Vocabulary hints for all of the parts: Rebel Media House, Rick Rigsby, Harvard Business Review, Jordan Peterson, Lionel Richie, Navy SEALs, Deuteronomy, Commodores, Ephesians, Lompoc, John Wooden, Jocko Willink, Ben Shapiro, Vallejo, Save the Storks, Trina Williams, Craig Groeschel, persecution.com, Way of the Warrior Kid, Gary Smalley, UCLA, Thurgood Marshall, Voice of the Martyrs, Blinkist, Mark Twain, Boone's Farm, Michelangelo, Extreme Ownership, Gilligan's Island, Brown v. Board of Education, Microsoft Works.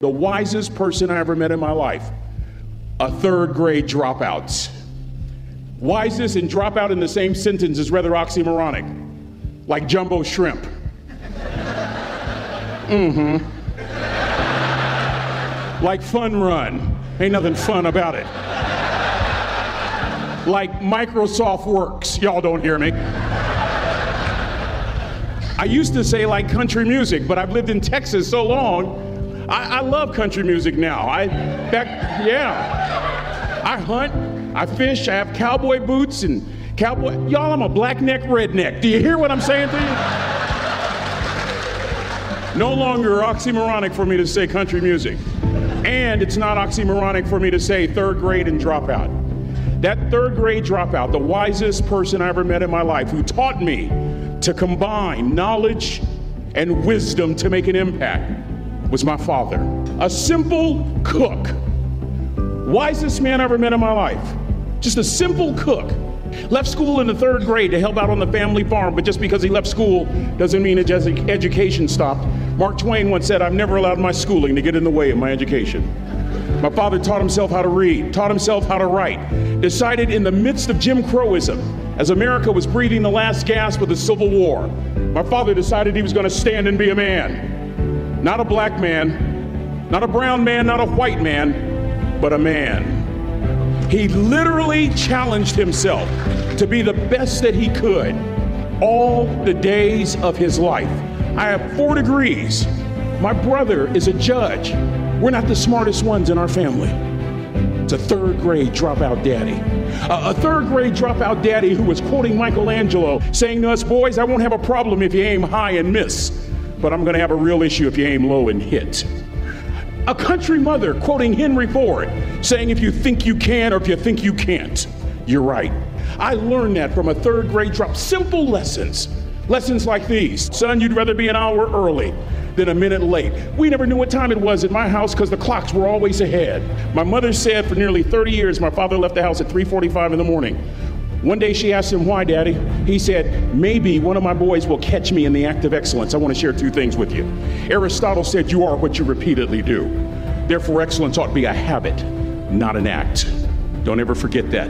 The wisest person I ever met in my life, a third grade dropout. Wiseness and dropout in the same sentence is rather oxymoronic, like jumbo shrimp. Like fun run. Ain't nothing fun about it. Like Microsoft Works. Y'all don't hear me. I used to say like country music, but I've lived in Texas so long, I love country music now. I hunt. I fish, I have cowboy boots and cowboy, y'all, I'm a black neck redneck. Do you hear what I'm saying to you? No longer oxymoronic for me to say country music. And it's not oxymoronic for me to say third grade and dropout. That third grade dropout, the wisest person I ever met in my life, who taught me to combine knowledge and wisdom to make an impact, was my father. A simple cook. Wisest man I ever met in my life. Just a simple cook. Left school in the third grade to help out on the family farm, but just because he left school doesn't mean his education stopped. Mark Twain once said, I've never allowed my schooling to get in the way of my education. My father taught himself how to read, taught himself how to write, decided in the midst of Jim Crowism, as America was breathing the last gasp of the Civil War, my father decided he was going to stand and be a man. Not a black man, not a brown man, not a white man, but a man. He literally challenged himself to be the best that he could all the days of his life. I have 4 degrees. My brother is a judge. We're not the smartest ones in our family. It's a third grade dropout daddy. A third grade dropout daddy who was quoting Michelangelo, saying to us, boys, I won't have a problem if you aim high and miss, but I'm gonna have a real issue if you aim low and hit. A country mother quoting Henry Ford, saying if you think you can or if you think you can't, you're right. I learned that from a third grade drop. Simple lessons. Lessons like these. Son, you'd rather be an hour early than a minute late. We never knew what time it was at my house because the clocks were always ahead. My mother said for nearly 30 years, my father left the house at 3:45 in the morning. One day she asked him, why, Daddy? He said, maybe one of my boys will catch me in the act of excellence. I want to share 2 things with you. Aristotle said, you are what you repeatedly do. Therefore, excellence ought to be a habit, not an act. Don't ever forget that.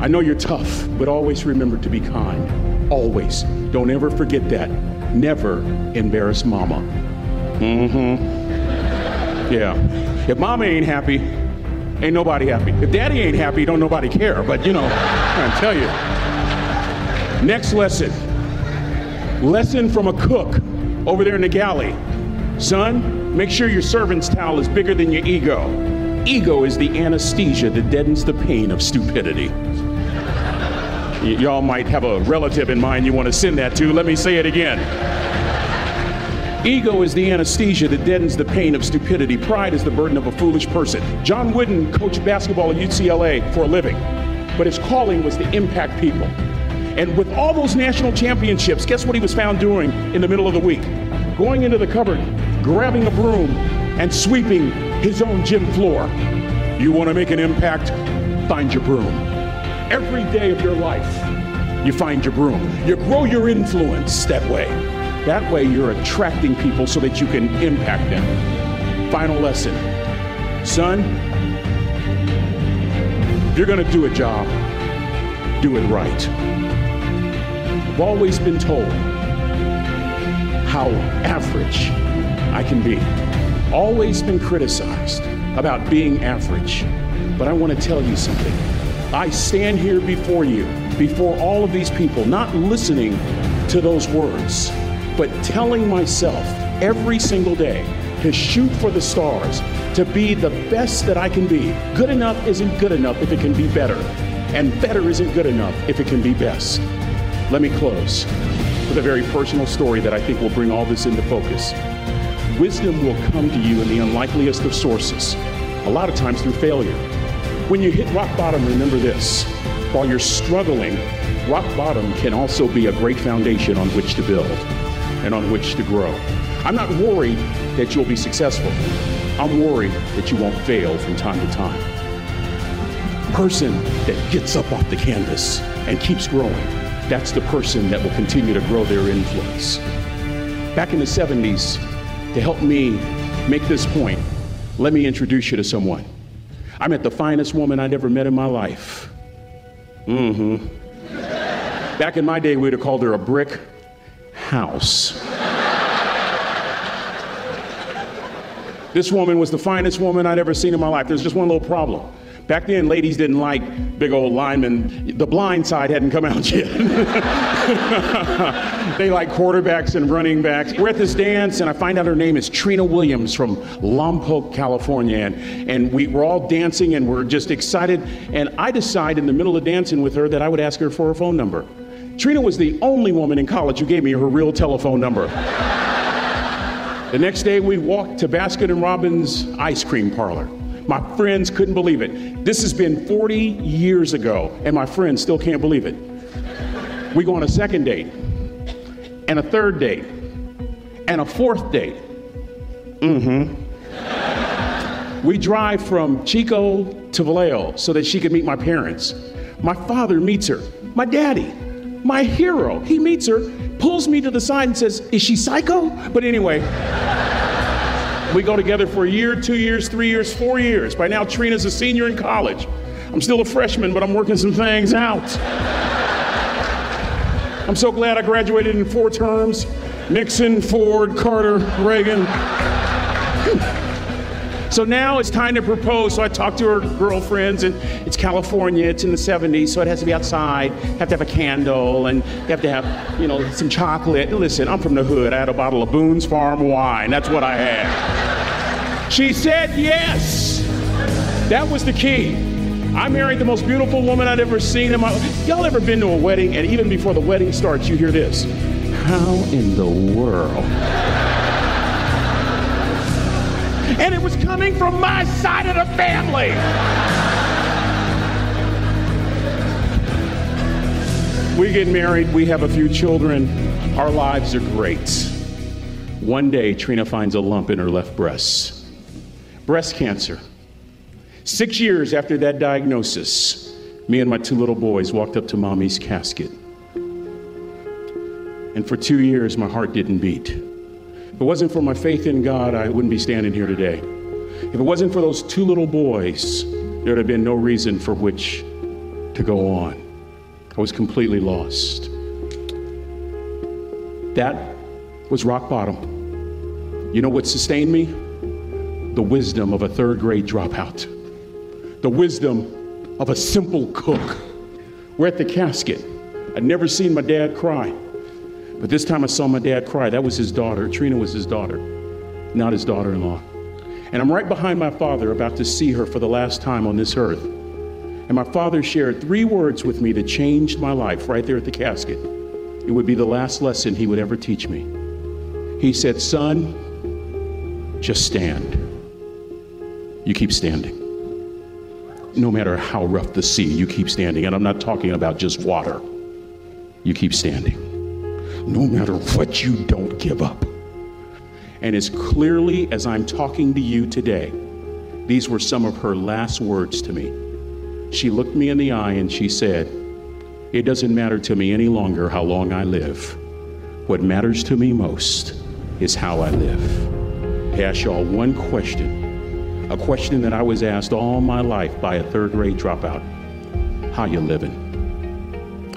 I know you're tough, but always remember to be kind. Always. Don't ever forget that. Never embarrass Mama. Yeah. If Mama ain't happy, ain't nobody happy. If Daddy ain't happy, don't nobody care, but you know, I tell you. Next lesson. Lesson from a cook over there in the galley. Son, make sure your servant's towel is bigger than your ego. Ego is the anesthesia that deadens the pain of stupidity. Y'all might have a relative in mind you want to send that to. Let me say it again. Ego is the anesthesia that deadens the pain of stupidity. Pride is the burden of a foolish person. John Wooden coached basketball at UCLA for a living, but his calling was to impact people. And with all those national championships, guess what he was found doing in the middle of the week? Going into the cupboard, grabbing a broom, and sweeping his own gym floor. You want to make an impact? Find your broom. Every day of your life, you find your broom. You grow your influence that way. That way you're attracting people so that you can impact them. Final lesson. Son, if you're gonna do a job, do it right. I've always been told how average I can be. Always been criticized about being average. But I wanna tell you something. I stand here before you, before all of these people, not listening to those words, but telling myself every single day to shoot for the stars, to be the best that I can be. Good enough isn't good enough if it can be better, and better isn't good enough if it can be best. Let me close with a very personal story that I think will bring all this into focus. Wisdom will come to you in the unlikeliest of sources, a lot of times through failure. When you hit rock bottom, remember this. While you're struggling, rock bottom can also be a great foundation on which to build and on which to grow. I'm not worried that you'll be successful. I'm worried that you won't fail from time to time. Person that gets up off the canvas and keeps growing, that's the person that will continue to grow their influence. Back in the 70s, to help me make this point, let me introduce you to someone. I met the finest woman I'd ever met in my life. Back in my day, we'd have called her a brick house. This woman was the finest woman I'd ever seen in my life. There's just one little problem. Back then, ladies didn't like big old linemen. The Blind Side hadn't come out yet. They like quarterbacks and running backs. We're at this dance, and I find out her name is Trina Williams from Lompoc, California. And we're all dancing, and we're just excited. And I decide in the middle of dancing with her that I would ask her for her phone number. Trina was the only woman in college who gave me her real telephone number. The next day, we walked to Baskin & Robbins ice cream parlor. My friends couldn't believe it. This has been 40 years ago, and my friends still can't believe it. We go on a second date, and a third date, and a fourth date. We drive from Chico to Vallejo so that she could meet my parents. My father meets her, my daddy, my hero. He meets her, pulls me to the side and says, "Is she psycho?" But anyway, we go together for a year, 2 years, 3 years, 4 years. By now, Trina's a senior in college. I'm still a freshman, but I'm working some things out. I'm so glad I graduated in 4 terms. Nixon, Ford, Carter, Reagan. So now it's time to propose. So I talk to her girlfriends, and it's California, it's in the 70s, so it has to be outside. You have to have a candle, and you have to have, you know, some chocolate. Listen, I'm from the hood. I had a bottle of Boone's Farm wine. That's what I had. She said yes. That was the key. I married the most beautiful woman I'd ever seen in my life. Y'all ever been to a wedding, and even before the wedding starts, you hear this? How in the world? And it was coming from my side of the family. We get married, we have a few children, our lives are great. One day, Trina finds a lump in her left breast. Breast cancer. 6 years after that diagnosis, me and my 2 little boys walked up to mommy's casket. And for 2 years, my heart didn't beat. If it wasn't for my faith in God, I wouldn't be standing here today. If it wasn't for those 2 little boys, there'd have been no reason for which to go on. I was completely lost. That was rock bottom. You know what sustained me? The wisdom of a 3rd grade dropout. The wisdom of a simple cook. We're at the casket. I'd never seen my dad cry. But this time I saw my dad cry. That was his daughter. Trina was his daughter, not his daughter-in-law. And I'm right behind my father, about to see her for the last time on this earth. And my father shared 3 words with me that changed my life right there at the casket. It would be the last lesson he would ever teach me. He said, "Son, just stand. You keep standing. No matter how rough the sea, you keep standing." And I'm not talking about just water. You keep standing. No matter what, you don't give up. And as clearly as I'm talking to you today, these were some of her last words to me. She looked me in the eye and she said, "It doesn't matter to me any longer how long I live. What matters to me most is how I live." I asked y'all one question, a question that I was asked all my life by a 3rd grade dropout. How you living?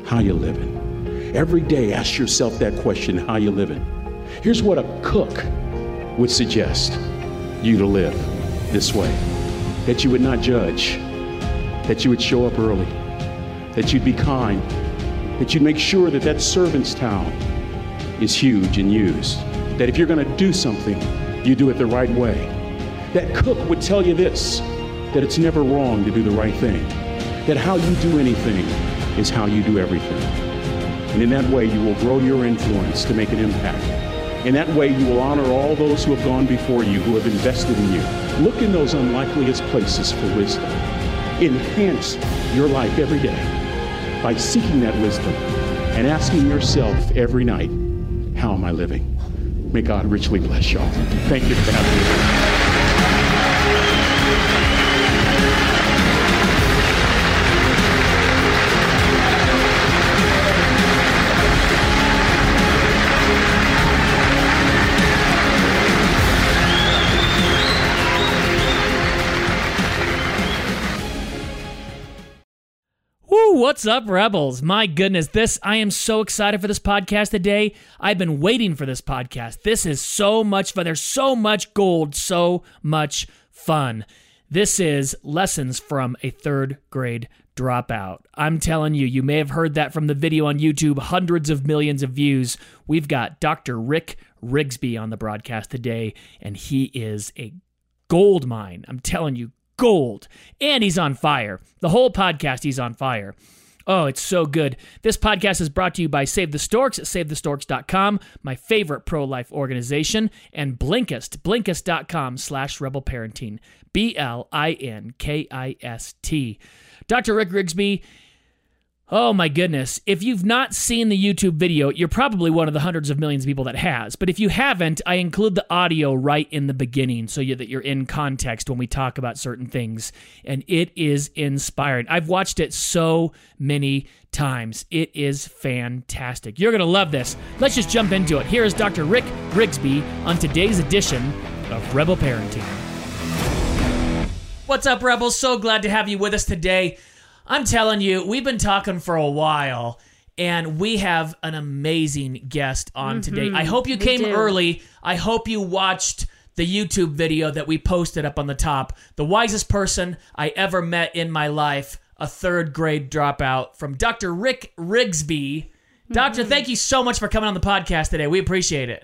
How you living? Every day, ask yourself that question, how you living? Here's what a cook would suggest you to live this way. That you would not judge, that you would show up early, that you'd be kind, that you'd make sure that that servant's towel is huge and used, that if you're gonna do something, you do it the right way. That cook would tell you this, that it's never wrong to do the right thing, that how you do anything is how you do everything. And in that way, you will grow your influence to make an impact In that way, you will honor all those who have gone before you, who have invested in you. Look in those unlikeliest places for wisdom. Enhance your life every day by seeking that wisdom and asking yourself every night, how am I living? May God richly bless y'all. Thank you for having me. What's up, Rebels? My goodness, I am so excited for this podcast today. I've been waiting for this podcast. This is so much fun. There's so much gold, so much fun. This is Lessons from a Third Grade Dropout. I'm telling you, you may have heard that from the video on YouTube, hundreds of millions of views. We've got Dr. Rick Rigsby on the broadcast today, and he is a gold mine. I'm telling you, gold. And he's on fire. The whole podcast, he's on fire. Oh, it's so good. This podcast is brought to you by Save the Storks at SaveTheStorks.com, my favorite pro-life organization, and Blinkist, Blinkist.com/rebelparenting, BLINKIST. Dr. Rick Rigsby, oh my goodness. If you've not seen the YouTube video, you're probably one of the hundreds of millions of people that has. But if you haven't, I include the audio right in the beginning so that you're in context when we talk about certain things. And it is inspiring. I've watched it so many times. It is fantastic. You're going to love this. Let's just jump into it. Here is Dr. Rick Rigsby on today's edition of Rebel Parenting. What's up, Rebels? So glad to have you with us today. I'm telling you, we've been talking for a while, and we have an amazing guest on today. I hope you came early. I hope you watched the YouTube video that we posted up on the top. The wisest person I ever met in my life, a third grade dropout, from Dr. Rick Rigsby. Doctor, thank you so much for coming on the podcast today. We appreciate it.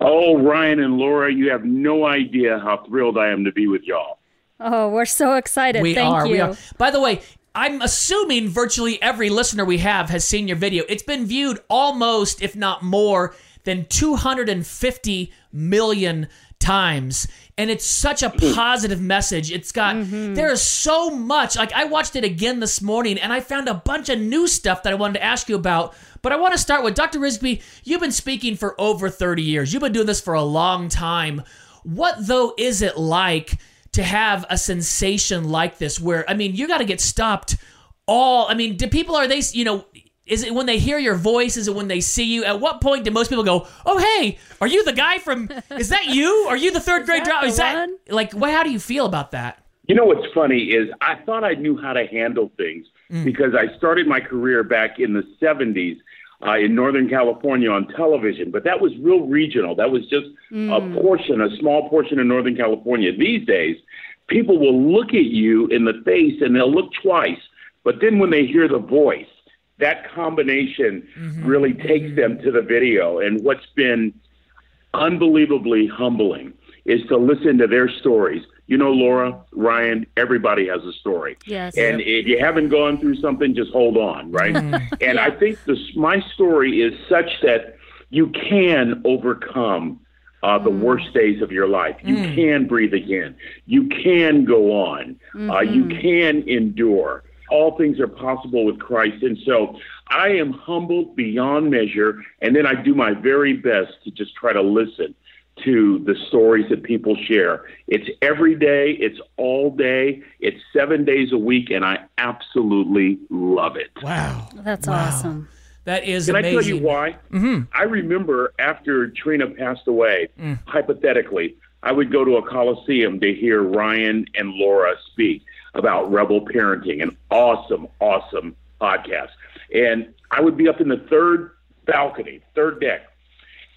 Oh, Ryan and Laura, you have no idea how thrilled I am to be with y'all. Oh, we're so excited. We are. By the way, I'm assuming virtually every listener we have has seen your video. It's been viewed almost, if not more, than 250 million times. And it's such a positive message. It's got, there is so much. Like, I watched it again this morning, and I found a bunch of new stuff that I wanted to ask you about. But I want to start with, Dr. Rigsby, you've been speaking for over 30 years. You've been doing this for a long time. What, though, is it like to have a sensation like this where, I mean, you got to get stopped all, I mean, do people, are they, you know, is it when they hear your voice? Is it when they see you? At what point do most people go, oh, hey, are you the guy from, is that you? Are you the third grade dropout? Is that, like, how do you feel about that? You know, what's funny is I thought I knew how to handle things because I started my career back in the 70s in Northern California on television, but that was real regional. That was just a small portion of Northern California. These days, people will look at you in the face and they'll look twice, but then when they hear the voice, that combination really takes them to the video. And what's been unbelievably humbling is to listen to their stories. You know, Laura, Ryan, everybody has a story. Yes. And if you haven't gone through something, just hold on, right? And I think my story is such that you can overcome the worst days of your life. You can breathe again. You can go on. You can endure. All things are possible with Christ. And so I am humbled beyond measure. And then I do my very best to just try to listen to the stories that people share. It's every day, it's all day, it's 7 days a week, and I absolutely love it. Wow. That's awesome. That is amazing. Can I tell you why? I remember after Trina passed away, hypothetically, I would go to a Coliseum to hear Ryan and Laura speak about Rebel Parenting, an awesome, awesome podcast. And I would be up in the third balcony, third deck.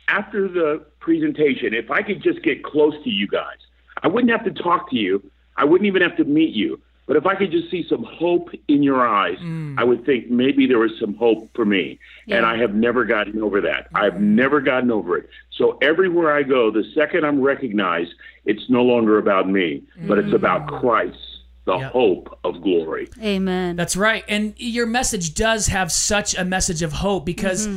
After the presentation, if I could just get close to you guys, I wouldn't have to talk to you. I wouldn't even have to meet you. But if I could just see some hope in your eyes, I would think maybe there was some hope for me. Yeah. And I have never gotten over that. I've never gotten over it. So everywhere I go, the second I'm recognized, it's no longer about me, but it's about Christ, the hope of glory. Amen. That's right. And your message does have such a message of hope because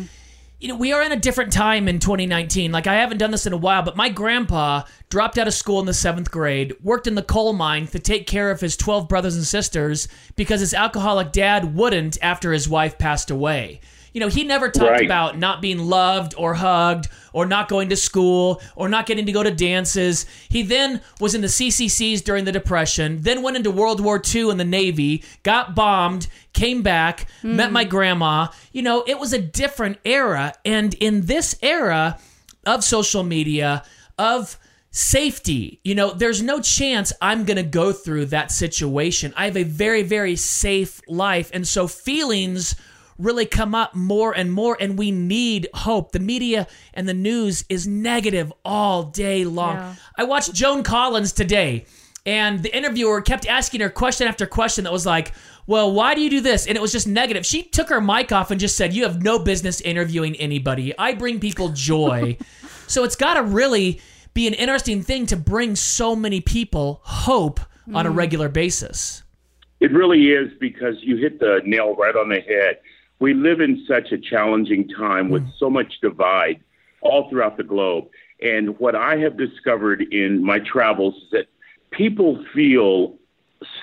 you know, we are in a different time in 2019. Like, I haven't done this in a while, but my grandpa dropped out of school in the 7th grade, worked in the coal mine to take care of his 12 brothers and sisters because his alcoholic dad wouldn't after his wife passed away. You know, he never talked right. about not being loved or hugged or not going to school or not getting to go to dances. He then was in the CCCs during the Depression, then went into World War II in the Navy, got bombed, came back, met my grandma. You know, it was a different era. And in this era of social media, of safety, you know, there's no chance I'm going to go through that situation. I have a very, very safe life. And so feelings really come up more and more, and we need hope. The media and the news is negative all day long. Yeah. I watched Joan Collins today, and the interviewer kept asking her question after question that was like, well, why do you do this? And it was just negative. She took her mic off and just said, you have no business interviewing anybody. I bring people joy. So it's got to really be an interesting thing to bring so many people hope on a regular basis. It really is, because you hit the nail right on the head. We live in such a challenging time with so much divide all throughout the globe. And what I have discovered in my travels is that people feel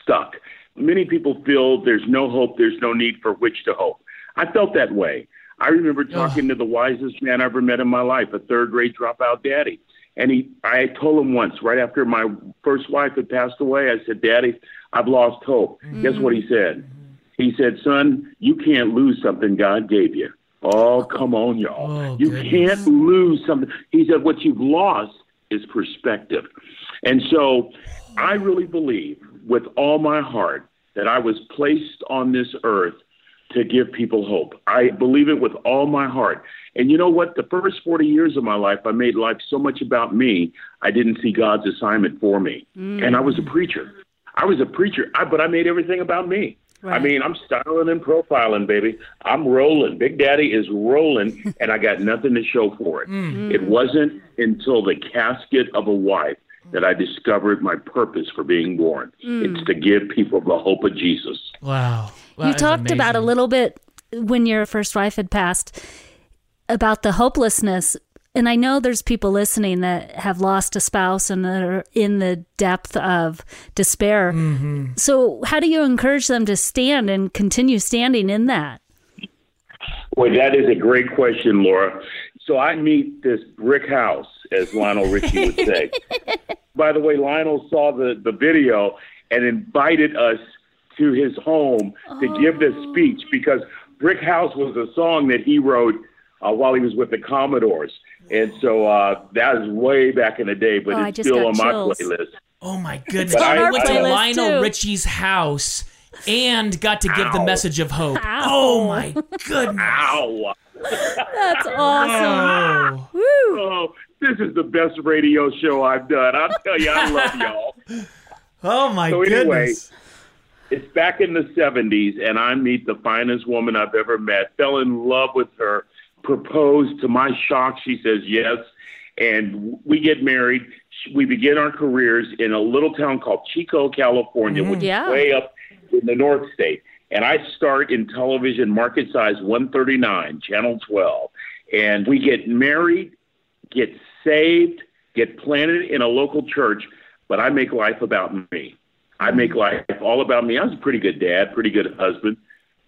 stuck. Many people feel there's no hope, there's no need for which to hope. I felt that way. I remember talking to the wisest man I ever met in my life, a third-grade dropout daddy. And I told him once, right after my first wife had passed away, I said, Daddy, I've lost hope. Guess what he said? He said, son, you can't lose something God gave you. Oh, come on, y'all. Oh, you can't lose something. He said, what you've lost is perspective. And so I really believe with all my heart that I was placed on this earth to give people hope. I believe it with all my heart. And you know what? The first 40 years of my life, I made life so much about me, I didn't see God's assignment for me. And I was a preacher. But I made everything about me. Right. I mean, I'm styling and profiling, baby. I'm rolling. Big Daddy is rolling, and I got nothing to show for it. It wasn't until the casket of a wife that I discovered my purpose for being born. It's to give people the hope of Jesus. Wow. You talked about a little bit when your first wife had passed about the hopelessness. And I know there's people listening that have lost a spouse and are in the depth of despair. So how do you encourage them to stand and continue standing in that? Well, that is a great question, Laura. So I meet this brick house, as Lionel Richie would say. By the way, Lionel saw the video and invited us to his home to give this speech, because Brick House was a song that he wrote while he was with the Commodores. And so that was way back in the day, but it's still on my playlist. Oh, my goodness. I went to Lionel Richie's house and got to give the message of hope. Oh, my goodness. That's awesome. Oh. Woo. Oh, this is the best radio show I've done. I'll tell you, I love y'all. Oh, my goodness. Anyway, it's back in the 70s, and I meet the finest woman I've ever met. Fell in love with her. Proposed. To my shock, she says yes, and we get married. We begin our careers in a little town called Chico, California, which is way up in the North State. And I start in television, market size 139, Channel 12. And we get married, get saved, get planted in a local church, but I make life about me. I make life all about me. I was a pretty good dad, pretty good husband,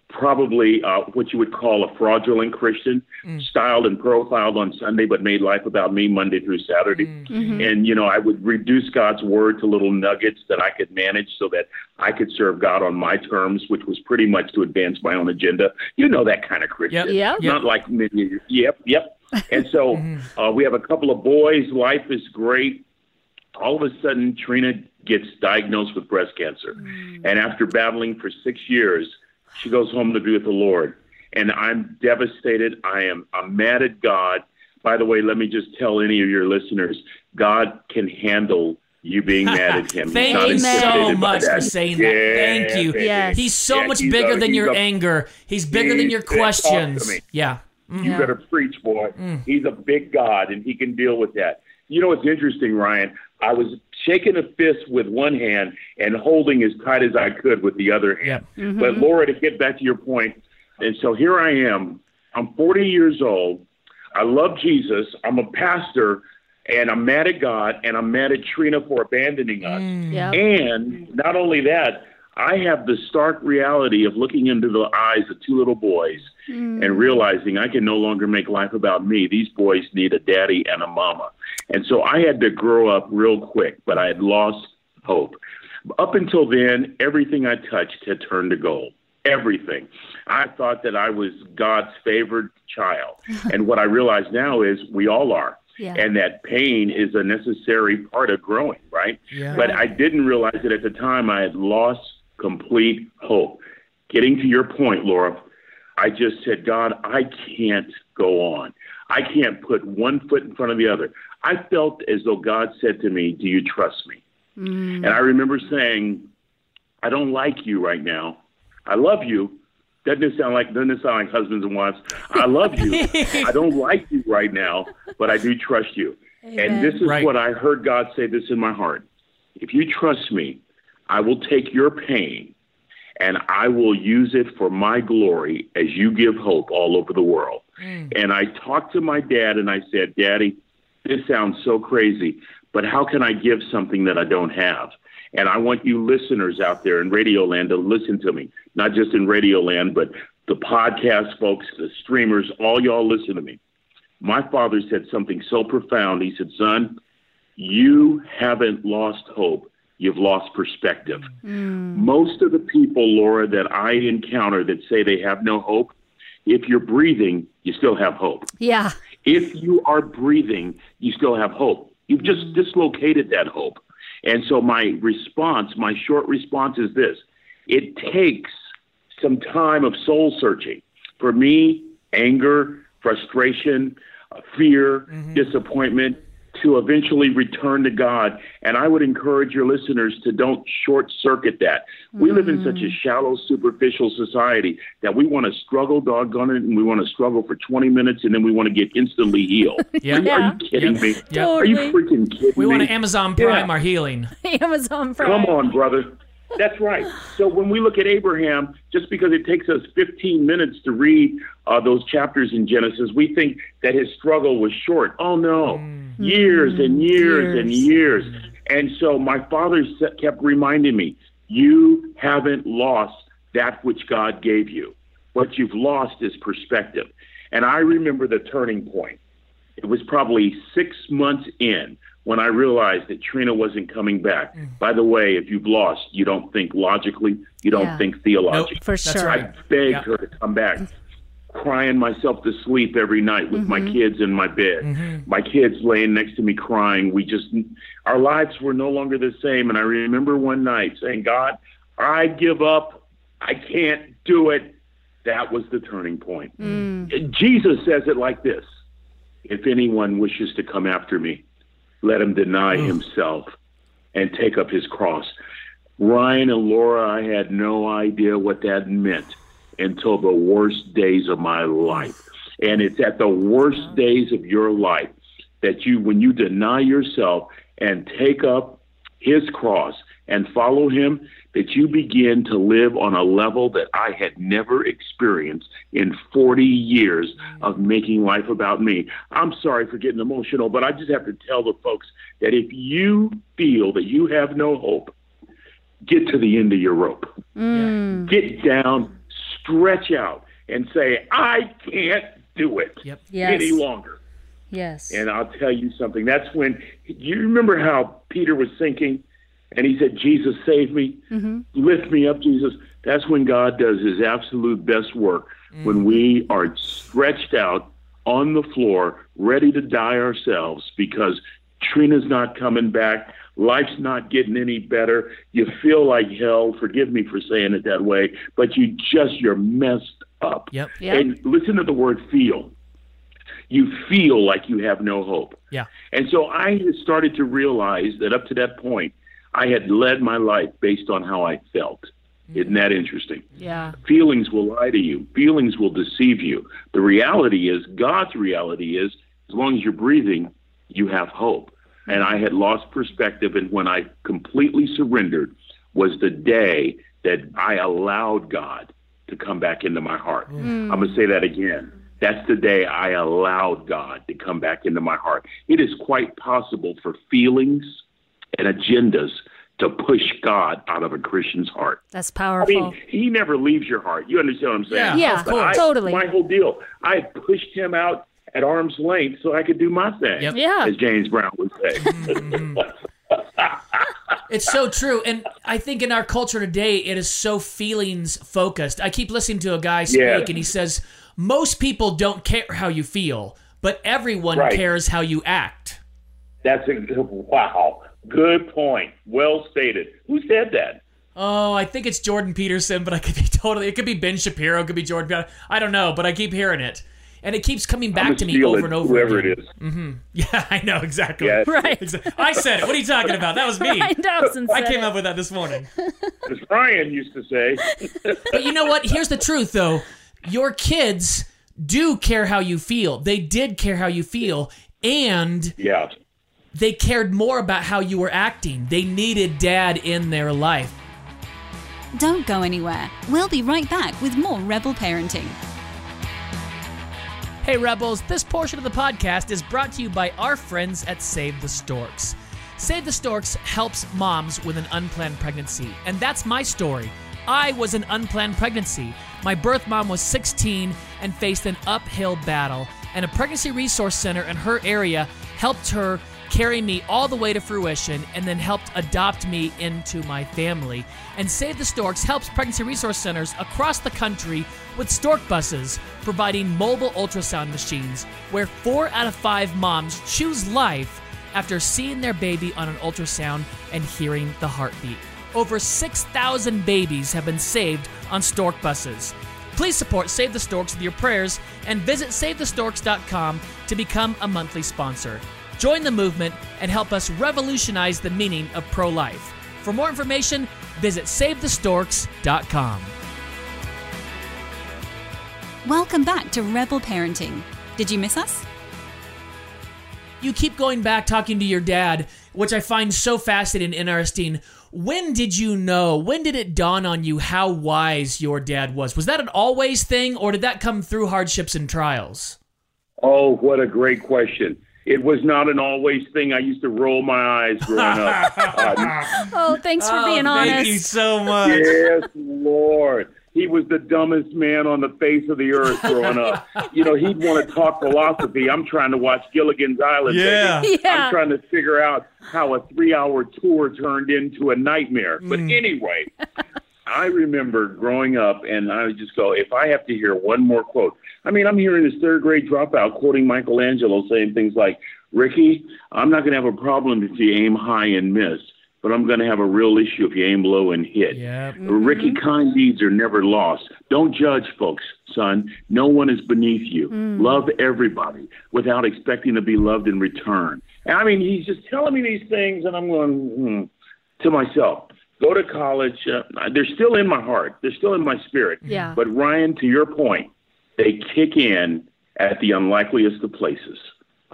probably what you would call a fraudulent Christian, styled and profiled on Sunday, but made life about me Monday through Saturday. And, you know, I would reduce God's word to little nuggets that I could manage so that I could serve God on my terms, which was pretty much to advance my own agenda. You know, that kind of Christian. Not like many. And so we have a couple of boys. Life is great. All of a sudden, Trina gets diagnosed with breast cancer. And after battling for 6 years, she goes home to be with the Lord. And I'm devastated. I'm mad at God. By the way, let me just tell any of your listeners, God can handle you being mad at him. Thank you so much for saying that. Thank you. He's so much bigger than your anger. He's bigger than your questions. You better preach, boy. He's a big God, and he can deal with that. You know what's interesting, Ryan? I was shaking a fist with one hand and holding as tight as I could with the other hand. But Laura, to get back to your point, and so here I am. I'm 40 years old. I love Jesus. I'm a pastor, and I'm mad at God, and I'm mad at Trina for abandoning us. Yep. And not only that, I have the stark reality of looking into the eyes of two little boys and realizing I can no longer make life about me. These boys need a daddy and a mama. And so I had to grow up real quick, but I had lost hope. Up until then, everything I touched had turned to gold. Everything. I thought that I was God's favored child. And what I realize now is we all are. Yeah. And that pain is a necessary part of growing, right? Yeah. But I didn't realize that at the time I had lost complete hope. Getting to your point, Laura, I just said, God, I can't go on. I can't put one foot in front of the other. I felt as though God said to me, do you trust me? And I remember saying, I don't like you right now. I love you. Doesn't it sound like husbands and wives? I love you. I don't like you right now, but I do trust you. Amen. And this is what I heard God say this in my heart. If you trust me, I will take your pain and I will use it for my glory as you give hope all over the world. And I talked to my dad and I said, Daddy, this sounds so crazy, but how can I give something that I don't have? And I want you listeners out there in Radio Land to listen to me, not just in Radio Land, but the podcast folks, the streamers, all y'all listen to me. My father said something so profound. He said, son, you haven't lost hope. You've lost perspective. Most of the people, Laura, that I encounter that say they have no hope, if you're breathing, you still have hope. Yeah. If you are breathing, you still have hope. You've just dislocated that hope. And so my response, my short response is this. It takes some time of soul searching. For me, anger, frustration, fear, disappointment, to eventually return to God. And I would encourage your listeners to don't short circuit that. We live in such a shallow, superficial society that we want to struggle, doggone it, and we want to struggle for 20 minutes, and then we want to get instantly healed. Are you kidding me? Totally. Are you freaking kidding me? We want to Amazon Prime our healing. Amazon Prime. Come on, brother. That's right. So when we look at Abraham, just because it takes us 15 minutes to read those chapters in Genesis, we think that his struggle was short. Oh, no. Years and years and years. And so my father kept reminding me, you haven't lost that which God gave you. What you've lost is perspective. And I remember the turning point. It was probably 6 months in when I realized that Trina wasn't coming back. By the way, if you've lost, you don't think logically, you don't think theologically. Nope, for sure. I begged her to come back, crying myself to sleep every night with my kids in my bed. My kids laying next to me crying. Our lives were no longer the same. And I remember one night saying, God, I give up. I can't do it. That was the turning point. Jesus says it like this. If anyone wishes to come after me, let him deny himself and take up his cross. Ryan and Laura, I had no idea what that meant until the worst days of my life. And it's at the worst days of your life that when you deny yourself and take up his cross and follow him, that you begin to live on a level that I had never experienced in 40 years of making life about me. I'm sorry for getting emotional, but I just have to tell the folks that if you feel that you have no hope, get to the end of your rope. Get down, stretch out, and say, I can't do it any longer. And I'll tell you something. That's when, you remember how Peter was sinking? And he said, Jesus, save me. Lift me up, Jesus. That's when God does his absolute best work, when we are stretched out on the floor, ready to die ourselves because Trina's not coming back. Life's not getting any better. You feel like hell. Forgive me for saying it that way, but you're messed up. And listen to the word feel. You feel like you have no hope. And so I started to realize that up to that point, I had led my life based on how I felt. Isn't that interesting? Feelings will lie to you. Feelings will deceive you. The reality is, God's reality is, as long as you're breathing, you have hope. And I had lost perspective. And when I completely surrendered was the day that I allowed God to come back into my heart. I'm going to say that again. That's the day I allowed God to come back into my heart. It is quite possible for feelings and agendas to push God out of a Christian's heart. That's powerful. I mean, he never leaves your heart. You understand what I'm saying? Yeah, totally. My whole deal. I pushed him out at arm's length so I could do my thing, as James Brown would say. It's so true. And I think in our culture today, it is so feelings focused. I keep listening to a guy speak, and he says, most people don't care how you feel, but everyone cares how you act. That's a wow. Good point. Well stated. Who said that? Oh, I think it's Jordan Peterson, but I could be totally. It could be Ben Shapiro. It could be Jordan Peterson. I don't know, but I keep hearing it, and it keeps coming back to me over and over. Whoever again. It is. Mm-hmm. Yeah, I know exactly. Yeah. Right. I said it. What are you talking about? That was me. I came up with that this morning. As Ryan used to say. But you know what? Here's the truth, though. Your kids do care how you feel. They did care how you feel, and they cared more about how you were acting. They needed Dad in their life. Don't go anywhere. We'll be right back with more Rebel Parenting. Hey, Rebels. This portion of the podcast is brought to you by our friends at Save the Storks. Save the Storks helps moms with an unplanned pregnancy, and that's my story. I was an unplanned pregnancy. My birth mom was 16 and faced an uphill battle, and a pregnancy resource center in her area helped her carry me all the way to fruition and then helped adopt me into my family. And Save the Storks helps pregnancy resource centers across the country with stork buses, providing mobile ultrasound machines where 4 out of 5 moms choose life after seeing their baby on an ultrasound and hearing the heartbeat. Over 6,000 babies have been saved on stork buses. Please support Save the Storks with your prayers and visit SaveTheStorks.com to become a monthly sponsor. Join the movement and help us revolutionize the meaning of pro-life. For more information, visit SaveTheStorks.com. Welcome back to Rebel Parenting. Did you miss us? You keep going back talking to your dad, which I find so fascinating and interesting. When did you know, when did it dawn on you how wise your dad was? Was that an always thing, or did that come through hardships and trials? Oh, what a great question. It was not an always thing. I used to roll my eyes growing up. Thanks for being honest. Thank you so much. Yes, Lord. He was the dumbest man on the face of the earth growing up. You know, he'd want to talk philosophy. I'm trying to watch Gilligan's Island. I'm trying to figure out how a 3-hour tour turned into a nightmare. But anyway, I remember growing up, and I would just go, if I have to hear one more quote. I mean, I'm hearing this third-grade dropout quoting Michelangelo saying things like, Ricky, I'm not going to have a problem if you aim high and miss, but I'm going to have a real issue if you aim low and hit. Yep. Mm-hmm. Ricky, kind deeds are never lost. Don't judge folks, son. No one is beneath you. Love everybody without expecting to be loved in return. And I mean, he's just telling me these things, and I'm going to myself. Go to college. They're still in my heart. They're still in my spirit. Yeah. But Ryan, to your point, they kick in at the unlikeliest of places,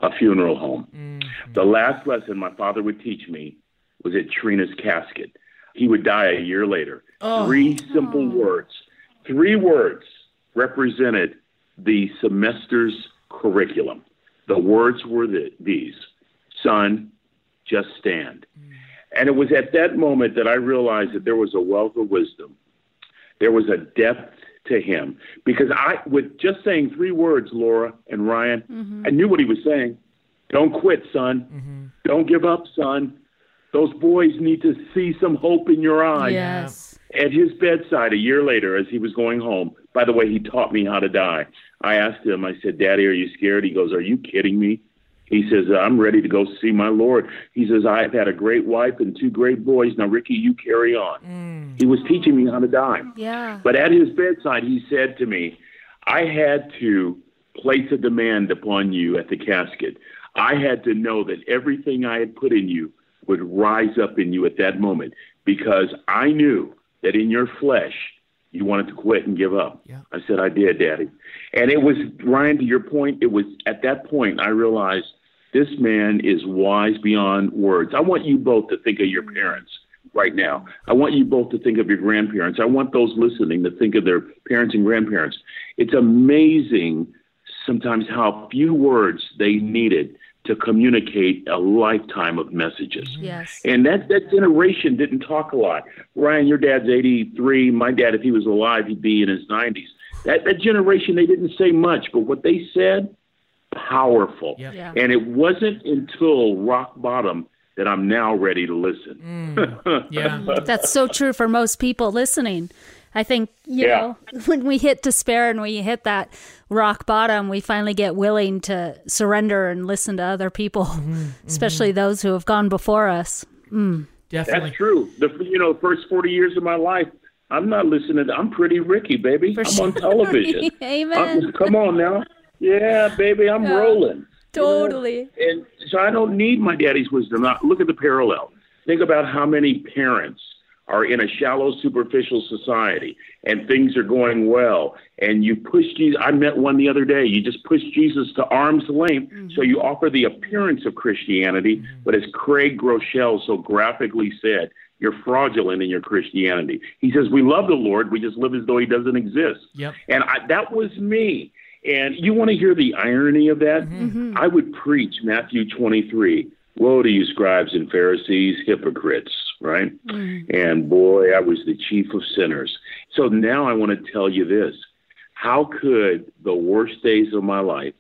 a funeral home. Mm-hmm. The last lesson my father would teach me was at Trina's casket. He would die a year later. Oh. Three words represented the semester's curriculum. The words were these, son, just stand. And it was at that moment that I realized that there was a wealth of wisdom. There was a depth to him. Because with just saying 3 words, Laura and Ryan, I knew what he was saying. Don't quit, son. Mm-hmm. Don't give up, son. Those boys need to see some hope in your eyes. Yes. At his bedside a year later, as he was going home, by the way, he taught me how to die. I asked him, I said, Daddy, are you scared? He goes, are you kidding me? He says, I'm ready to go see my Lord. He says, I've had a great wife and 2 great boys. Now, Ricky, you carry on. He was teaching me how to die. Yeah. But at his bedside, he said to me, I had to place a demand upon you at the casket. I had to know that everything I had put in you would rise up in you at that moment, because I knew that in your flesh, you wanted to quit and give up. Yeah. I said, I did, Daddy. And it was, Ryan, to your point, it was at that point I realized this man is wise beyond words. I want you both to think of your parents right now. I want you both to think of your grandparents. I want those listening to think of their parents and grandparents. It's amazing sometimes how few words they needed to communicate a lifetime of messages. Yes. And that generation didn't talk a lot. Ryan, your dad's 83. My dad, if he was alive, he'd be in his 90s. That generation, they didn't say much, but what they said, powerful. Yep. Yeah. And it wasn't until rock bottom that I'm now ready to listen. Yeah. That's so true for most people listening. I think, you know, when we hit despair and we hit that rock bottom, we finally get willing to surrender and listen to other people, especially those who have gone before us. Mm. Definitely. That's true. The first 40 years of my life, I'm not listening. I'm Pretty Ricky, baby. I'm on television. Amen. Come on now. Yeah, baby, I'm rolling. Totally. You know? And so I don't need my daddy's wisdom. Now, look at the parallel. Think about how many parents are in a shallow, superficial society, and things are going well, and you push Jesus. I met one the other day. You just push Jesus to arm's length, so you offer the appearance of Christianity, but as Craig Groeschel so graphically said, you're fraudulent in your Christianity. He says, we love the Lord, we just live as though he doesn't exist. Yep. And that was me. And you want to hear the irony of that? Mm-hmm. I would preach Matthew 23, woe to you, scribes and Pharisees, hypocrites. Right? And boy, I was the chief of sinners. So now I want to tell you this. How could the worst days of my life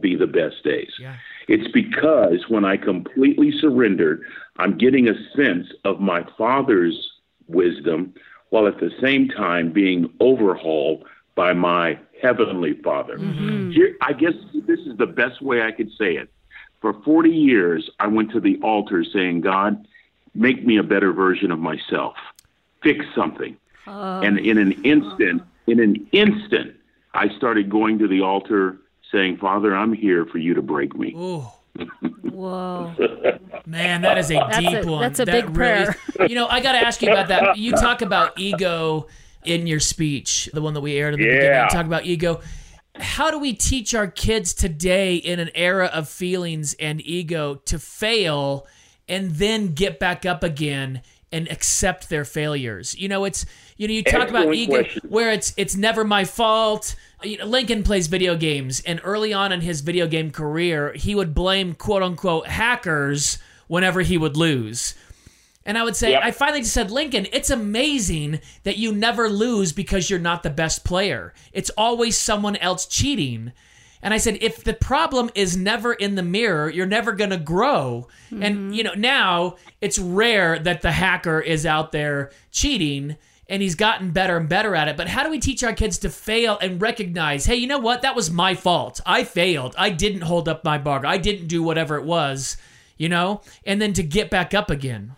be the best days? Yeah. It's because when I completely surrendered, I'm getting a sense of my Father's wisdom while at the same time being overhauled by my Heavenly Father. Mm-hmm. Here, I guess this is the best way I could say it. For 40 years, I went to the altar saying, God, make me a better version of myself. Fix something. And in an instant, I started going to the altar saying, Father, I'm here for you to break me. Oh, whoa. Man, that is a deep one. That's a big prayer. Really, I got to ask you about that. You talk about ego in your speech, the one that we aired in the beginning. You talk about ego. How do we teach our kids today in an era of feelings and ego to fail and then get back up again and accept their failures? You talk about ego where it's never my fault. Lincoln plays video games, and early on in his video game career, he would blame quote unquote hackers whenever he would lose. And I would say, I finally just said, Lincoln, it's amazing that you never lose because you're not the best player. It's always someone else cheating. And I said, if the problem is never in the mirror, you're never going to grow. Mm-hmm. And, now it's rare that the hacker is out there cheating, and he's gotten better and better at it. But how do we teach our kids to fail and recognize, hey, you know what? That was my fault. I failed. I didn't hold up my bargain. I didn't do whatever it was, and then to get back up again.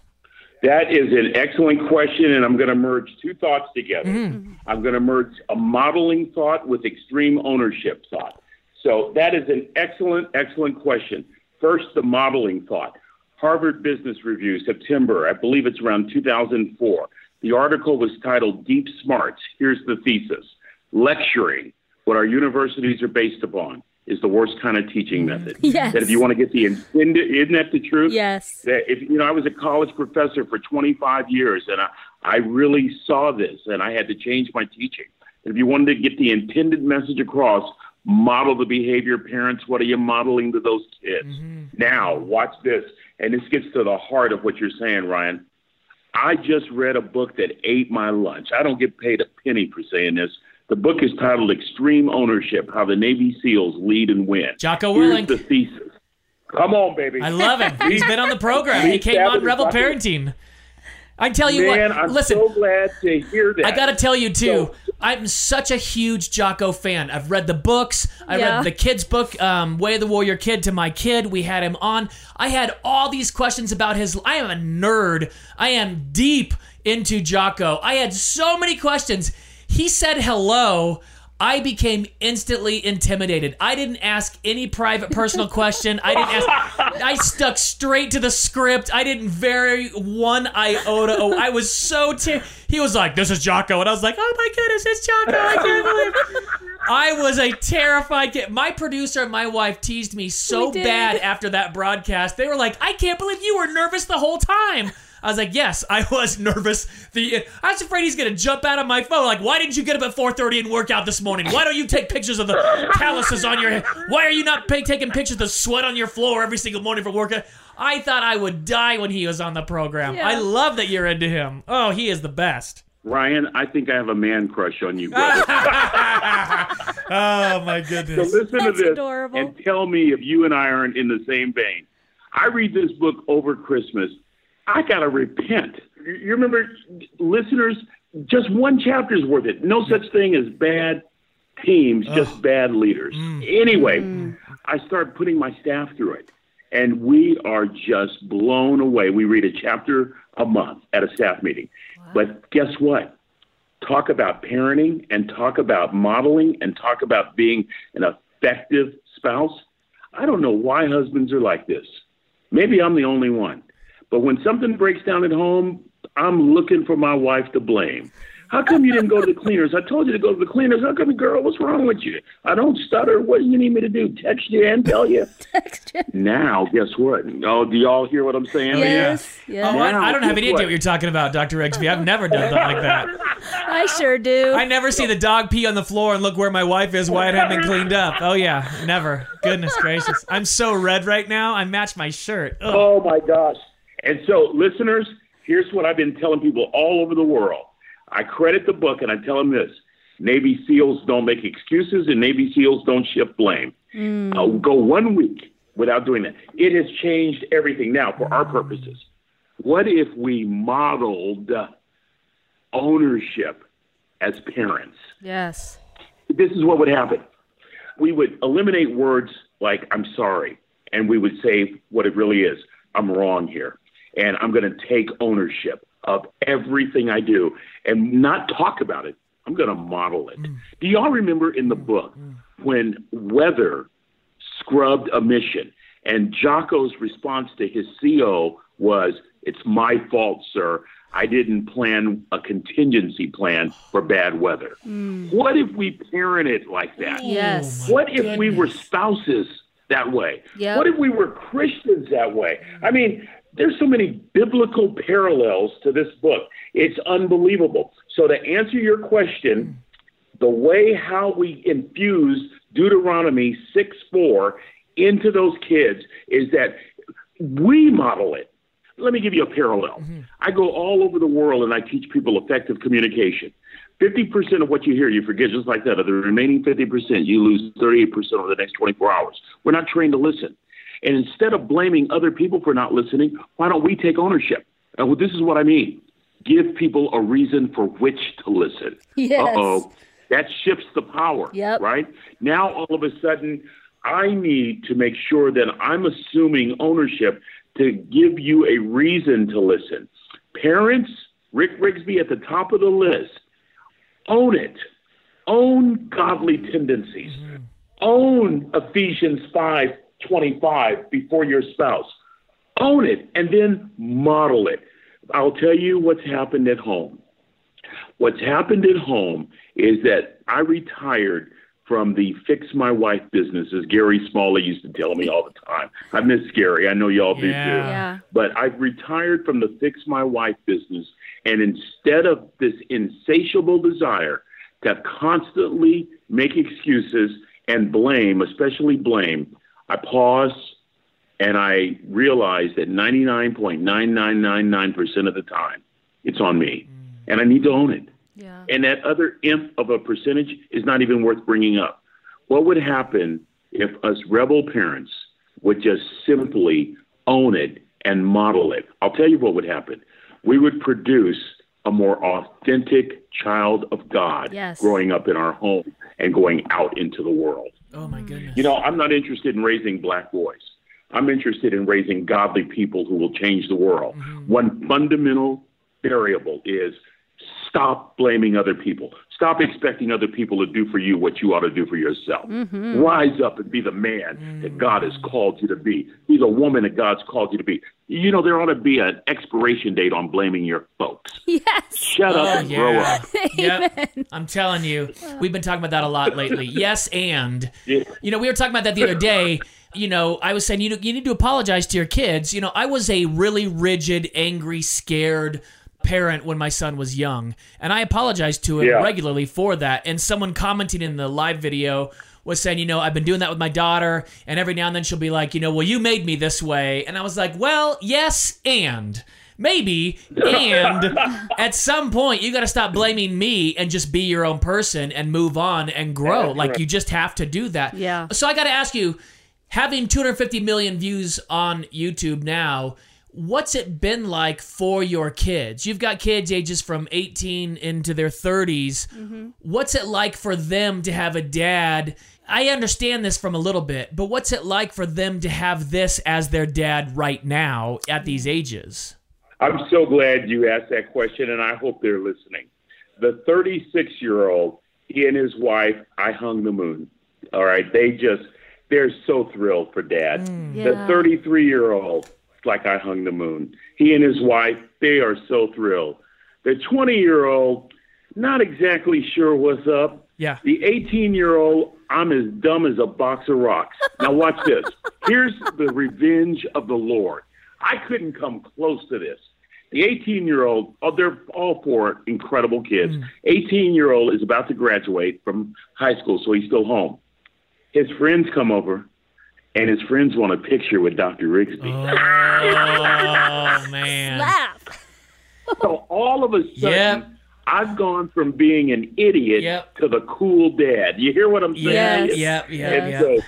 That is an excellent question, and I'm going to merge two thoughts together. Mm-hmm. I'm going to merge a modeling thought with extreme ownership thought. So that is an excellent, excellent question. First, the modeling thought. Harvard Business Review, September, I believe it's around 2004. The article was titled Deep Smarts. Here's the thesis. Lecturing, what our universities are based upon, is the worst kind of teaching methed. Yes. That if you want to get the intended, isn't that the truth? Yes. That if, I was a college professor for 25 years, and I really saw this, and I had to change my teaching. If you wanted to get the intended message across, model the behavior. Parents, what are you modeling to those kids? Mm-hmm. Now, watch this. And this gets to the heart of what you're saying, Ryan. I just read a book that ate my lunch. I don't get paid a penny for saying this. The book is titled Extreme Ownership, How the Navy SEAls Lead and Win. Jocko Willink. Here's the thesis. Come on, baby. I love him. He's been on the program. He came on Rebel Parenting. I tell you what, listen. I'm so glad to hear that. I got to tell you, too, I'm such a huge Jocko fan. I've read the books. I read the kid's book, Way of the Warrior Kid to my kid. We had him on. I had all these questions about his. I am a nerd. I am deep into Jocko. I had so many questions. He said hello. I became instantly intimidated. I didn't ask any private personal question. I stuck straight to the script. I didn't vary one iota. I was so he was like, this is Jocko. And I was like, oh my goodness, it's Jocko. I can't believe it. I was a terrified kid. My producer and my wife teased me so bad after that broadcast. They were like, I can't believe you were nervous the whole time. I was like, yes, I was nervous. I was afraid he's going to jump out of my phone. Like, why didn't you get up at 4:30 and work out this morning? Why don't you take pictures of the calluses on your head? Why are you not taking pictures of the sweat on your floor every single morning for workout? I thought I would die when he was on the program. Yeah. I love that you're into him. Oh, he is the best. Ryan, I think I have a man crush on you, brother. Oh, my goodness. So listen to this adorable. And tell me if you and I aren't in the same vein. I read this book over Christmas. I got to repent. You remember, listeners, just one chapter's worth it. No such thing as bad teams, just bad leaders. Anyway, I start putting my staff through it. And we are just blown away. We read a chapter a month at a staff meeting. Wow. But guess what? Talk about parenting and talk about modeling and talk about being an effective spouse. I don't know why husbands are like this. Maybe I'm the only one. But when something breaks down at home, I'm looking for my wife to blame. How come you didn't go to the cleaners? I told you to go to the cleaners. How come, girl, what's wrong with you? I don't stutter. What do you need me to do? Text you and tell you? Text you. Now, guess what? Oh, do y'all hear what I'm saying? Yes. Yes. Oh, I don't have any idea what you're talking about, Dr. Rigsby. I've never done something like that. I sure do. I never see the dog pee on the floor and look where my wife is, why it hadn't been cleaned up. Oh, yeah. Never. Goodness gracious. I'm so red right now. I matched my shirt. Ugh. Oh, my gosh. And so, listeners, here's what I've been telling people all over the world. I credit the book, and I tell them this. Navy SEALs don't make excuses, and Navy SEALs don't shift blame. I'll go 1 week without doing that. It has changed everything now for our purposes. What if we modeled ownership as parents? Yes. This is what would happen. We would eliminate words like, I'm sorry, and we would say what it really is. I'm wrong here, and I'm going to take ownership of everything I do and not talk about it. I'm going to model it. Do y'all remember in the book when Weather scrubbed a mission and Jocko's response to his CO was, it's my fault, sir. I didn't plan a contingency plan for bad weather. What if we parented like that? Yes. What if we were spouses that way? Yep. What if we were Christians that way? I mean, there's so many biblical parallels to this book. It's unbelievable. So to answer your question, the way how we infuse Deuteronomy 6:4 into those kids is that we model it. Let me give you a parallel. I go all over the world and I teach people effective communication. 50% of what you hear, you forget just like that. Of the remaining 50%, you lose 38% over the next 24 hours. We're not trained to listen. And instead of blaming other people for not listening, why don't we take ownership? Well, this is what I mean. Give people a reason for which to listen. Yes. Uh-oh. That shifts the power, right? Now, all of a sudden, I need to make sure that I'm assuming ownership to give you a reason to listen. Parents, Rick Rigsby at the top of the list. Own it. Own godly tendencies. Own Ephesians 5:25 before your spouse. Own it and then model it. I'll tell you what's happened at home. What's happened at home is that I retired from the Fix My Wife business, as Gary Smalley used to tell me all the time. I miss Gary. I know y'all do too. Yeah. But I've retired from the Fix My Wife business, and instead of this insatiable desire to constantly make excuses and blame, especially blame, I pause and I realize that 99.9999% of the time it's on me, and I need to own it. Yeah. And that other imp of a percentage is not even worth bringing up. What would happen if us rebel parents would just simply own it and model it? I'll tell you what would happen. We would produce a more authentic child of God growing up in our home and going out into the world. Oh, my goodness. You know, I'm not interested in raising black boys. I'm interested in raising godly people who will change the world. One fundamental variable is stop blaming other people. Stop expecting other people to do for you what you ought to do for yourself. Mm-hmm. Rise up and be the man that God has called you to be. Be the woman that God's called you to be. You know, there ought to be an expiration date on blaming your folks. Yes. Shut up and grow up. Yep. I'm telling you, we've been talking about that a lot lately. Yes, and. Yeah. You know, we were talking about that the other day. You know, I was saying you need to apologize to your kids. You know, I was a really rigid, angry, scared parent when my son was young, and I apologized to him regularly for that. And someone commenting in the live video was saying, you know, I've been doing that with my daughter, and every now and then she'll be like, you know, well, you made me this way. And I was like, well, yes, and maybe, and at some point you got to stop blaming me and just be your own person and move on and grow. Like, you just have to do that. Yeah. So I got to ask you, having 250 million views on YouTube now, what's it been like for your kids? You've got kids ages from 18 into their 30s. Mm-hmm. What's it like for them to have a dad? I understand this from a little bit, but what's it like for them to have this as their dad right now at these ages? I'm so glad you asked that question, and I hope they're listening. The 36-year-old, he and his wife, I hung the moon. All right, they're so thrilled for dad. Yeah. The 33-year-old, like I hung the moon. He and his wife, they are so thrilled. The 20-year-old, not exactly sure what's up. Yeah. The 18-year-old, I'm as dumb as a box of rocks. Now watch this. Here's the revenge of the Lord. I couldn't come close to this. The 18-year-old, they're all four incredible kids. 18-year-old is about to graduate from high school, so he's still home. His friends come over, and his friends want a picture with Dr. Rigsby. Oh, man. Slap. So all of a sudden, I've gone from being an idiot to the cool dad. You hear what I'm saying? Yes. Yep. So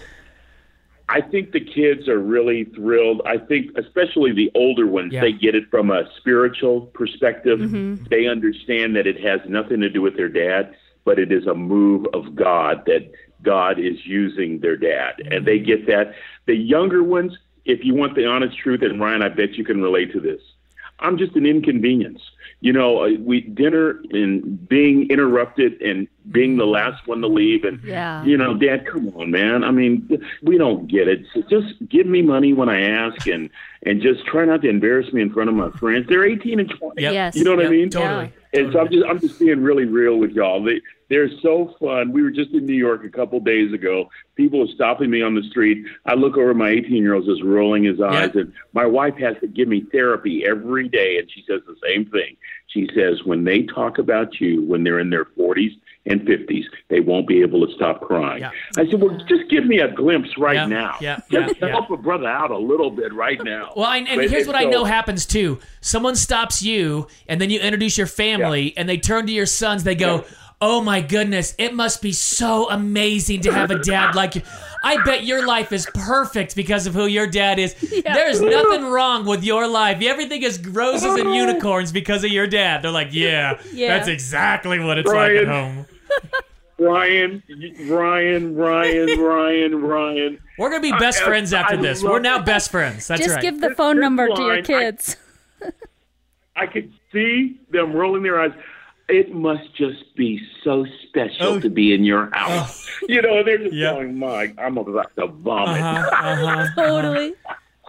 I think the kids are really thrilled. I think especially the older ones, they get it from a spiritual perspective. Mm-hmm. They understand that it has nothing to do with their dad, but it is a move of God that God is using their dad, and they get that. The younger ones, if you want the honest truth, and Ryan, I bet you can relate to this, I'm just an inconvenience. You know, dinner and being interrupted and being the last one to leave, and you know, Dad, come on, man. I mean, we don't get it. So just give me money when I ask, and just try not to embarrass me in front of my friends. They're 18 and 20. Yes. You know what I mean? Totally. And so I'm just being really real with y'all. They're so fun. We were just in New York a couple days ago. People are stopping me on the street. I look over, my 18-year-old is rolling his eyes, and my wife has to give me therapy every day, and she says the same thing. She says, when they talk about you when they're in their 40s and 50s, they won't be able to stop crying. Yeah. I said, well, just give me a glimpse right now. Yeah. Just help a brother out a little bit right now. Well, and here's what I know happens, too. Someone stops you, and then you introduce your family, and they turn to your sons. They go, oh, my goodness, it must be so amazing to have a dad like you. I bet your life is perfect because of who your dad is. Yeah. There's nothing wrong with your life. Everything is roses and unicorns because of your dad. They're like, that's exactly what it's like at home. Ryan. We're going to be best friends after this. We're now best friends. That's right. Just give the phone number to your kids. I could see them rolling their eyes. It must just be so special to be in your house. You know, they're just going, Mike, I'm about to vomit. Totally.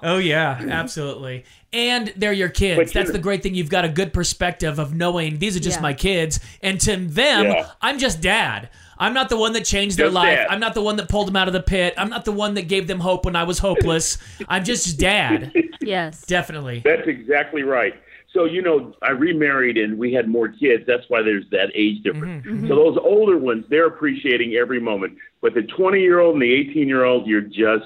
Oh, yeah, absolutely. And they're your kids. That's the great thing. You've got a good perspective of knowing these are just my kids. And to them, I'm just dad. I'm not the one that changed their life. Dad. I'm not the one that pulled them out of the pit. I'm not the one that gave them hope when I was hopeless. I'm just dad. Yes. Definitely. That's exactly right. So, you know, I remarried and we had more kids. That's why there's that age difference. Mm-hmm. So those older ones, they're appreciating every moment. But the 20-year-old and the 18-year-old, you're just,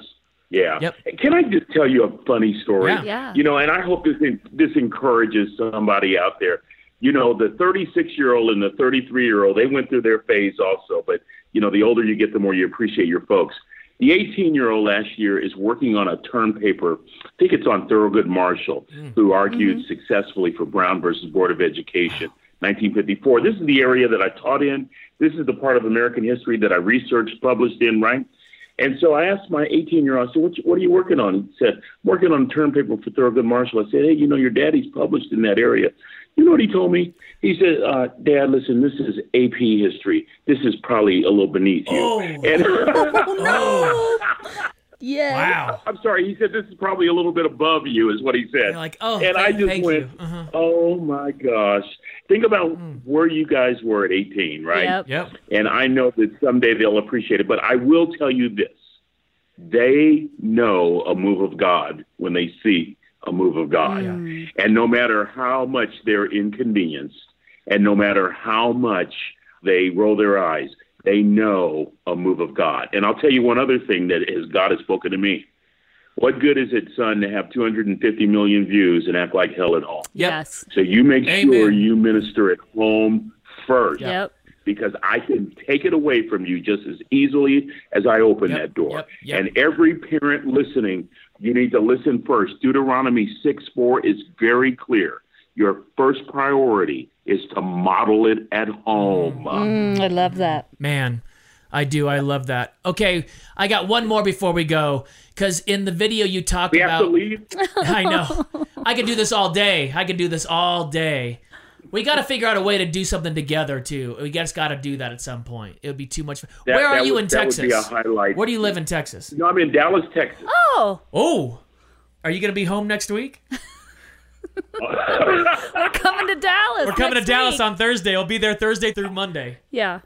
And can I just tell you a funny story? Yeah. You know, and I hope this encourages somebody out there. You know, the 36-year-old and the 33-year-old, they went through their phase also. But, you know, the older you get, the more you appreciate your folks. The 18-year-old last year is working on a term paper. I think it's on Thurgood Marshall, who argued successfully for Brown v. Board of Education, 1954. This is the area that I taught in. This is the part of American history that I researched, published in, right? And so I asked my 18-year-old, I said, what are you working on? He said, working on term paper for Thurgood Marshall. I said, hey, you know, your daddy's published in that area. You know what he told me? He said, Dad, listen, this is AP history. This is probably a little beneath you. Oh, and oh, no. Yeah. Wow. I'm sorry. He said, this is probably a little bit above you is what he said. You're like, oh, and I just went, uh-huh. Oh, my gosh. Think about where you guys were at 18, right? Yep. And I know that someday they'll appreciate it. But I will tell you this. They know a move of God when they see a move of God. Mm. And no matter how much they're inconvenienced and no matter how much they roll their eyes, they know a move of God. And I'll tell you one other thing that God has spoken to me. What good is it, son, to have 250 million views and act like hell at all? Yes. So you make sure you minister at home first. Yep. Because I can take it away from you just as easily as I open that door. Yep. And every parent listening, you need to listen first. Deuteronomy 6:4 is very clear. Your first priority is to model it at home. I love that. Man, I do. I love that. Okay, I got one more before we go, because in the video you talk about... We have to leave? I know. I could do this all day. We got to figure out a way to do something together, too. We just got to do that at some point. It would be too much fun. Where are you in Texas? That would be a highlight. Where do you live in Texas? No, I'm in Dallas, Texas. Oh. Are you going to be home next week? We're coming to Dallas. We're coming to Dallas on Thursday. I'll be there Thursday through Monday. Yeah.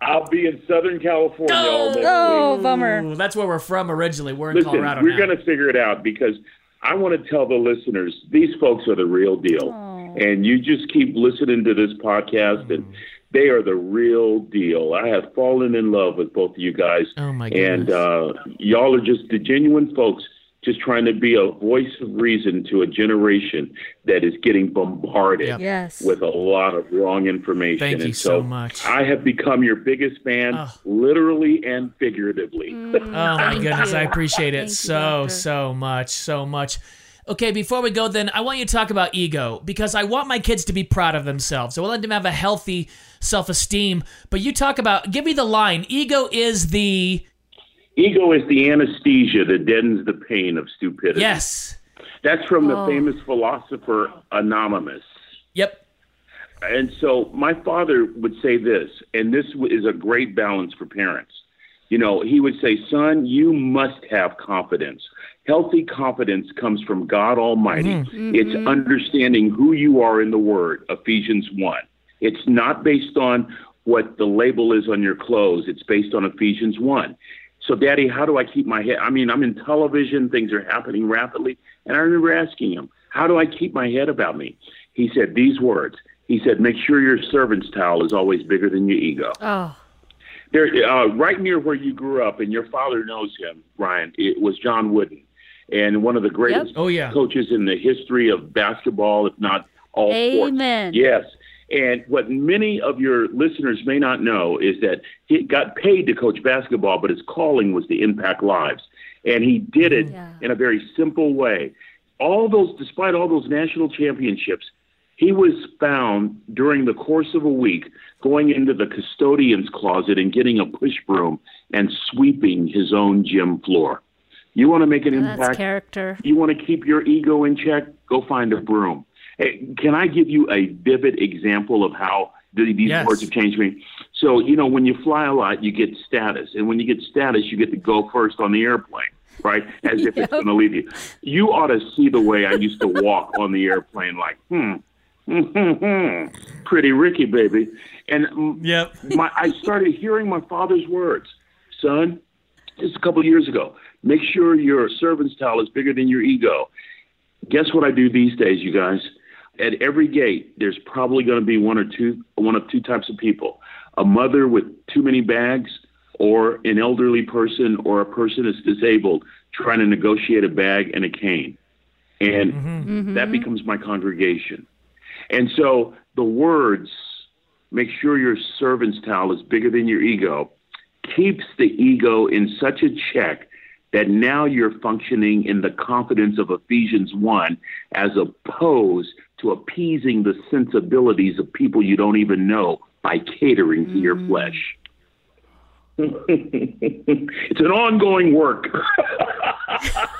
I'll be in Southern California all day. Oh, bummer. Ooh, that's where we're from originally. We're in Colorado now. We're going to figure it out, because I want to tell the listeners, these folks are the real deal. Aww. And you just keep listening to this podcast, and they are the real deal. I have fallen in love with both of you guys. Oh, my goodness. And y'all are just the genuine folks, just trying to be a voice of reason to a generation that is getting bombarded with a lot of wrong information. Thank you so much. I have become your biggest fan, literally and figuratively. Oh, my goodness. I appreciate it so much. Okay, before we go then, I want you to talk about ego, because I want my kids to be proud of themselves. I want them to have a healthy self-esteem. But you talk about, give me the line, Ego is the anesthesia that deadens the pain of stupidity. Yes. That's from the famous philosopher Anonymous. Yep. And so my father would say this, and this is a great balance for parents. You know, he would say, son, you must have confidence. Healthy confidence comes from God Almighty. Mm-hmm. It's understanding who you are in the Word, Ephesians 1. It's not based on what the label is on your clothes. It's based on Ephesians 1. So, Daddy, how do I keep my head? I mean, I'm in television. Things are happening rapidly. And I remember asking him, how do I keep my head about me? He said these words. He said, make sure your servant's towel is always bigger than your ego. Oh. There, right near where you grew up, and your father knows him, Ryan, it was John Wooden. And one of the greatest coaches in the history of basketball, if not all sports. Amen. Yes. And what many of your listeners may not know is that he got paid to coach basketball, but his calling was to impact lives. And he did it in a very simple way. Despite all those national championships, he was found during the course of a week going into the custodian's closet and getting a push broom and sweeping his own gym floor. You want to make an impact? That's character. You want to keep your ego in check? Go find a broom. Can I give you a vivid example of how these words have changed me? So, you know, when you fly a lot, you get status. And when you get status, you get to go first on the airplane, right? As if it's going to leave you. You ought to see the way I used to walk on the airplane, like, pretty Ricky, baby. And I started hearing my father's words. Son, just a couple of years ago, make sure your servant's towel is bigger than your ego. Guess what I do these days, you guys? At every gate, there's probably going to be one of two types of people, a mother with too many bags, or an elderly person, or a person that's disabled trying to negotiate a bag and a cane. And that becomes my congregation. And so the words, make sure your servant's towel is bigger than your ego, keeps the ego in such a check that now you're functioning in the confidence of Ephesians 1 as opposed to appeasing the sensibilities of people you don't even know by catering to your flesh. It's an ongoing work.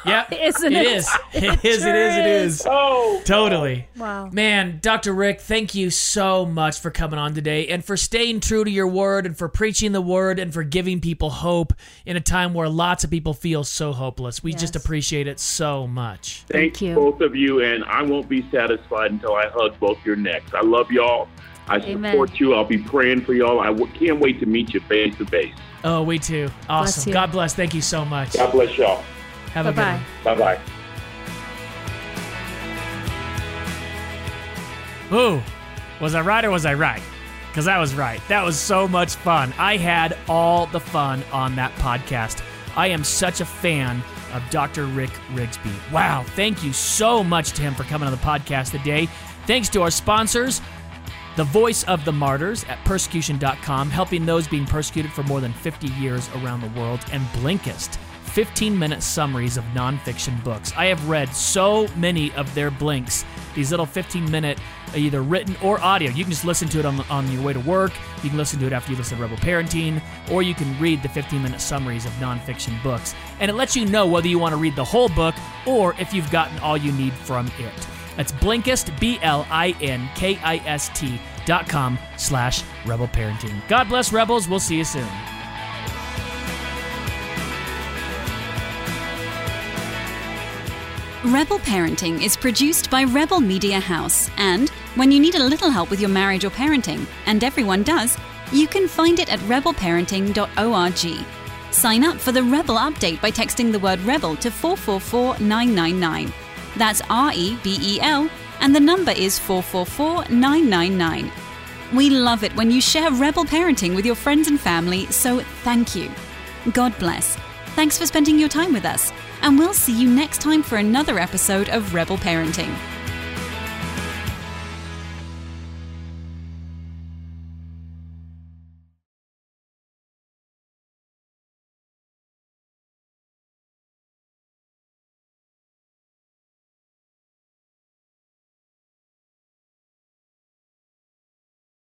Yeah, isn't it? It is. Oh, totally. Wow, man, Dr. Rick, thank you so much for coming on today and for staying true to your word and for preaching the word and for giving people hope in a time where lots of people feel so hopeless. We just appreciate it so much. Thank you, both of you, and I won't be satisfied until I hug both your necks. I love y'all. I support you. I'll be praying for y'all. I can't wait to meet you face to face. Oh, we too. Awesome. Bless God bless. Thank you so much. God bless y'all. Have a good one. Bye-bye. Ooh, was I right or was I right? Because I was right. That was so much fun. I had all the fun on that podcast. I am such a fan of Dr. Rick Rigsby. Wow, thank you so much to him for coming on the podcast today. Thanks to our sponsors, The Voice of the Martyrs at persecution.com, helping those being persecuted for more than 50 years around the world, and Blinkist, 15-minute summaries of nonfiction books. I have read so many of their blinks, these little 15-minute, either written or audio. You can just listen to it on your way to work. You can listen to it after you listen to Rebel Parenting, or you can read the 15-minute summaries of nonfiction books. And it lets you know whether you want to read the whole book or if you've gotten all you need from it. That's Blinkist, BLINKIST.com/Rebel Parenting. God bless, Rebels. We'll see you soon. Rebel Parenting is produced by Rebel Media House. And when you need a little help with your marriage or parenting, and everyone does, you can find it at rebelparenting.org. Sign up for the Rebel Update by texting the word REBEL to 444999. That's REBEL, and the number is 444999. We love it when you share Rebel Parenting with your friends and family, so thank you. God bless. Thanks for spending your time with us, and we'll see you next time for another episode of Rebel Parenting.